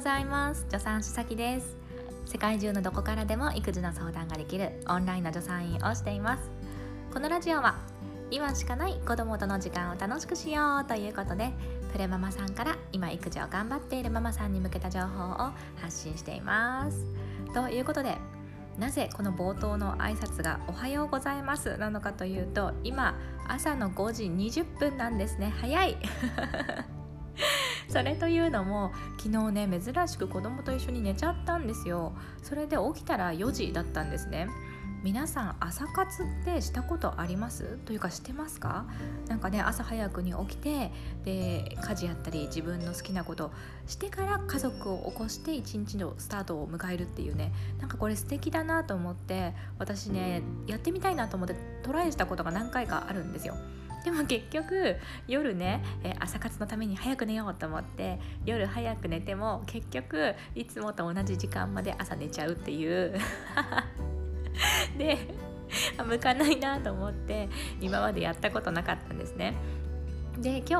ございます。助産師さきです。世界中のどこからでも育児の相談ができるオンラインの助産院をしています。このラジオは今しかない子供との時間を楽しくしようということで、プレママさんから今育児を頑張っているママさんに向けた情報を発信しています。ということで、なぜこの冒頭の挨拶がおはようございますなのかというと、今朝の5時20分なんですね。早いそれというのも、昨日ね、珍しく子供と一緒に寝ちゃったんですよ。それで起きたら4時だったんですね。皆さん、朝活ってしたことあります?というか、してますか?なんかね、朝早くに起きて、で家事やったり自分の好きなことしてから家族を起こして一日のスタートを迎えるっていうね、なんかこれ素敵だなと思って、私ね、やってみたいなと思ってトライしたことが何回かあるんですよ。でも結局夜ね、朝活のために早く寝ようと思って夜早く寝ても、結局いつもと同じ時間まで朝寝ちゃうっていうで、向かないなと思って今までやったことなかったんですね。で、今日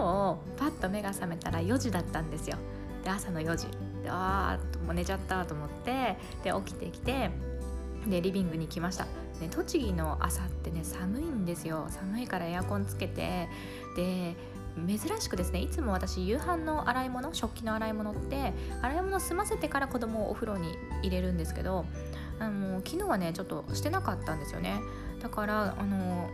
パッと目が覚めたら4時だったんですよ。で、朝の4時、あー、もう寝ちゃったと思って、で起きてきて、でリビングに来ました。ね、栃木の朝ってね、寒いんですよ。寒いからエアコンつけて、で珍しくですね、いつも私、夕飯の洗い物、食器の洗い物って、洗い物済ませてから子供をお風呂に入れるんですけど、昨日はね、ちょっとしてなかったんですよね。だから本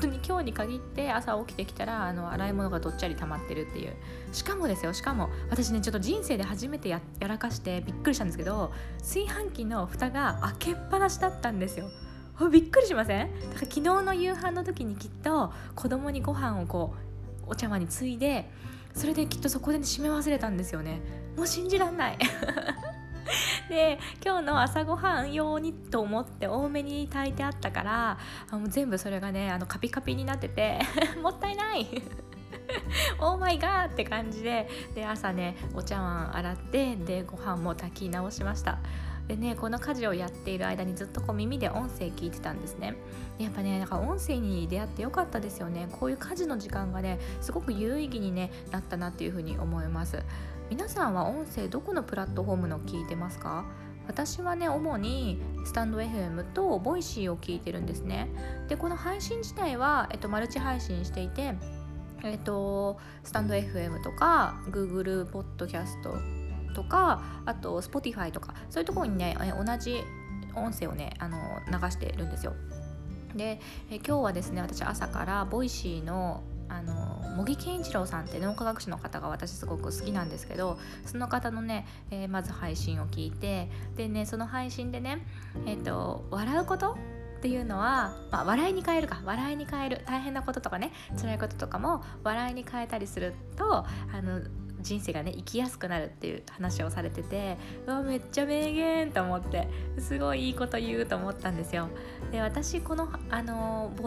当に今日に限って朝起きてきたら、洗い物がどっちゃり溜まってるっていう。しかもですよ、しかも私ね、ちょっと人生で初めて やらかしてびっくりしたんですけど、炊飯器の蓋が開けっぱなしだったんですよ。びっくりしません?だから昨日の夕飯の時にきっと子供にご飯をこうお茶碗についで、それできっとそこで、ね、閉め忘れたんですよね。もう信じらんないで、今日の朝ごはん用にと思って多めに炊いてあったから、全部それがね、カピカピになっててもったいないオーマイガーって感じで、で朝ね、お茶碗洗って、でご飯も炊き直しました。でね、この家事をやっている間にずっとこう耳で音声聞いてたんですね。やっぱね、なんか音声に出会ってよかったですよね。こういう家事の時間がね、すごく有意義に、ね、なったなっていうふうに思います。皆さんは音声どこのプラットフォームの聞いてますか？私はね、主にスタンド FM とボイシーを聞いてるんですね。で、この配信自体は、マルチ配信していて、スタンド FM とか Google ポッドキャストとか、あと Spotify とか、そういうところにね、同じ音声をね、流してるんですよ。で、今日はですね、私朝からボイシーの茂木健一郎さんって脳科学士の方が私すごく好きなんですけど、その方のね、まず配信を聞いて、でね、その配信でね、笑うことっていうのは、まあ、笑いに変える、大変なこととかね、辛いこととかも笑いに変えたりすると、人生がね、生きやすくなるっていう話をされてて、うわ、めっちゃ名言と思って、すごいいいこと言うと思ったんですよ。で、私この、ボー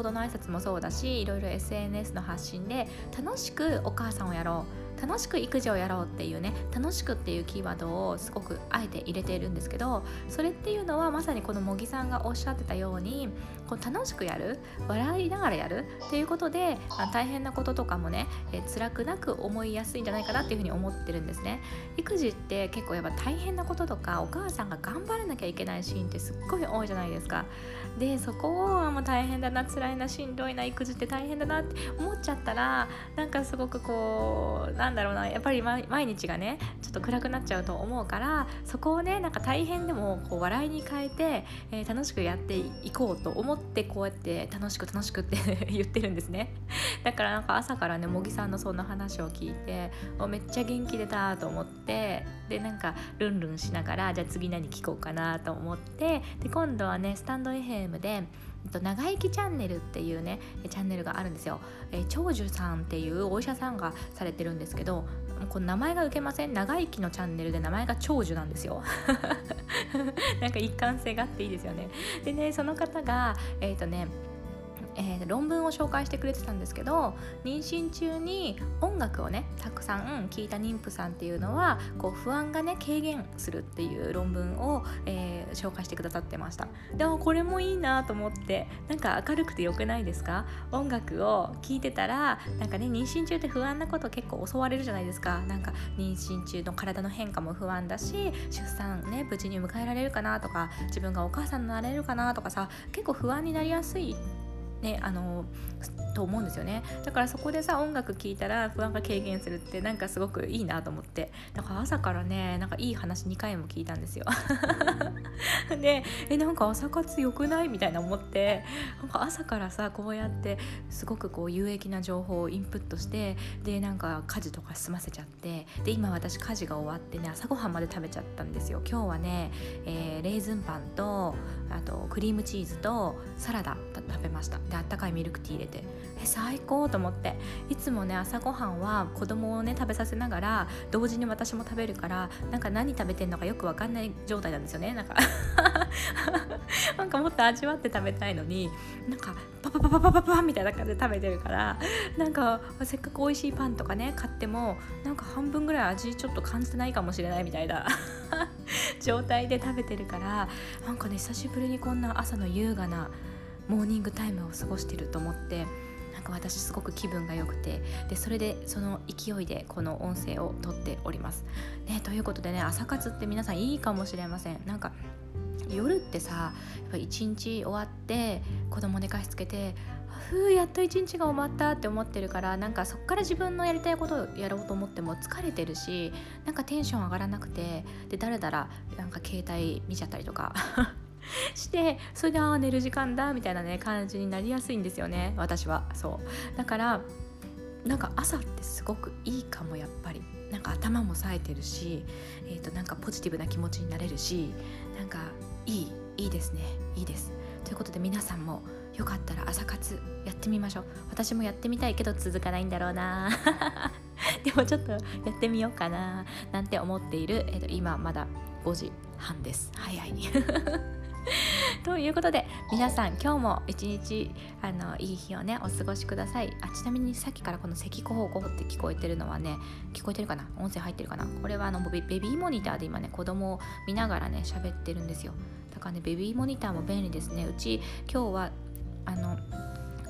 ドの挨拶もそうだし、いろいろ SNS の発信で、楽しくお母さんをやろう、楽しく育児をやろうっていうね、楽しくっていうキーワードをすごくあえて入れているんですけど、それっていうのはまさにこの茂木さんがおっしゃってたように、こう楽しくやる、笑いながらやるっていうことで、大変なこととかもね、辛くなく思いやすいんじゃないかなっていうふうに思ってるんですね。育児って結構やっぱ大変なこととか、お母さんが頑張らなきゃいけないシーンってすっごい多いじゃないですか。で、そこをもう大変だな、辛いな、しんどいな、育児って大変だなって思っちゃったら、なんかすごくこう、なんだろうな、やっぱり毎日がね、ちょっと暗くなっちゃうと思うから、そこをね、なんか大変でもこう笑いに変えて、楽しくやっていこうと思って、こうやって楽しくって言ってるんですね。だからなんか朝からね、茂木さんのそんな話を聞いて、めっちゃ元気出たと思って、でなんかルンルンしながら、じゃあ次何聞こうかなと思って、で今度はね、スタンド FM で長生きチャンネルっていうね、チャンネルがあるんですよ。長寿さんっていうお医者さんがされてるんですけど、この名前がウケません？長生きのチャンネルで名前が長寿なんですよなんか一貫性があっていいですよね。でね、その方が論文を紹介してくれてたんですけど、妊娠中に音楽をねたくさん聴いた妊婦さんっていうのはこう不安がね軽減するっていう論文を、紹介してくださってました。でもこれもいいなと思って、なんか明るくてよくないですか。音楽を聴いてたらなんかね、妊娠中って不安なこと結構襲われるじゃないですか。なんか妊娠中の体の変化も不安だし、出産ね無事に迎えられるかなとか、自分がお母さんになれるかなとかさ、結構不安になりやすいね、と思うんですよね。だからそこでさ、音楽聴いたら不安が軽減するってなんかすごくいいなと思って、だから朝からねなんかいい話2回も聞いたんですよでなんか朝活良くないみたいな思って、なんか朝からさこうやってすごくこう有益な情報をインプットして、でなんか家事とか済ませちゃって、で今私家事が終わってね朝ごはんまで食べちゃったんですよ。今日はね、レーズンパンとあとクリームチーズとサラダ食べました。であったかいミルクティー入れて、最高と思って、いつもね朝ごはんは子供をね食べさせながら同時に私も食べるから、なんか何食べてんのかよく分かんない状態なんですよね。なんかなんかもっと味わって食べたいのに、なんかパパパパパパパみたいな感じで食べてるから、なんかせっかく美味しいパンとかね買ってもなんか半分ぐらい味ちょっと感じてないかもしれないみたいな状態で食べてるから、なんかね久しぶりにこんな朝の優雅なモーニングタイムを過ごしてると思って、なんか私すごく気分が良くて、でそれでその勢いでこの音声を撮っております、ね、ということでね、朝活って皆さんいいかもしれません。なんか夜ってさ、やっぱ一日終わって子供寝かしつけて、やっと一日が終わったって思ってるから、なんかそっから自分のやりたいことをやろうと思っても疲れてるし、なんかテンション上がらなくて、でだらだらなんか携帯見ちゃったりとかして、それで寝る時間だみたいなね感じになりやすいんですよね、私は。そうだからなんか朝ってすごくいいかも。やっぱりなんか頭も冴えてるし、なんかポジティブな気持ちになれるし、なんかいいですね、いいです。ということで皆さんもよかったら朝活やってみましょう。私もやってみたいけど続かないんだろうなでもちょっとやってみようかななんて思っている、今まだ5時半です。早いということで皆さん今日も一日いい日をねお過ごしください。ちなみにさっきからこの咳コホコホって聞こえてるのはね、聞こえてるかな、音声入ってるかな、これはベビーモニターで今ね子供を見ながらね喋ってるんですよ。だからねベビーモニターも便利ですね。うち今日は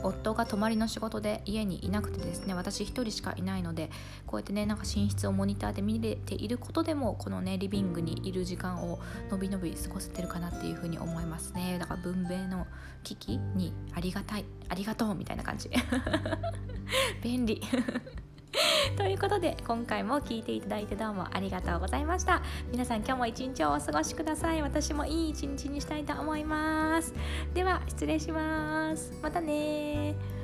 夫が泊まりの仕事で家にいなくてですね、私一人しかいないので、こうやってねなんか寝室をモニターで見れていることでも、このねリビングにいる時間をのびのび過ごせてるかなっていうふうに思いますね。だから文明の機器にありがとうみたいな感じ便利ということで今回も聞いていただいてどうもありがとうございました。皆さん今日も一日をお過ごしください。私もいい一日にしたいと思います。では失礼します。またね。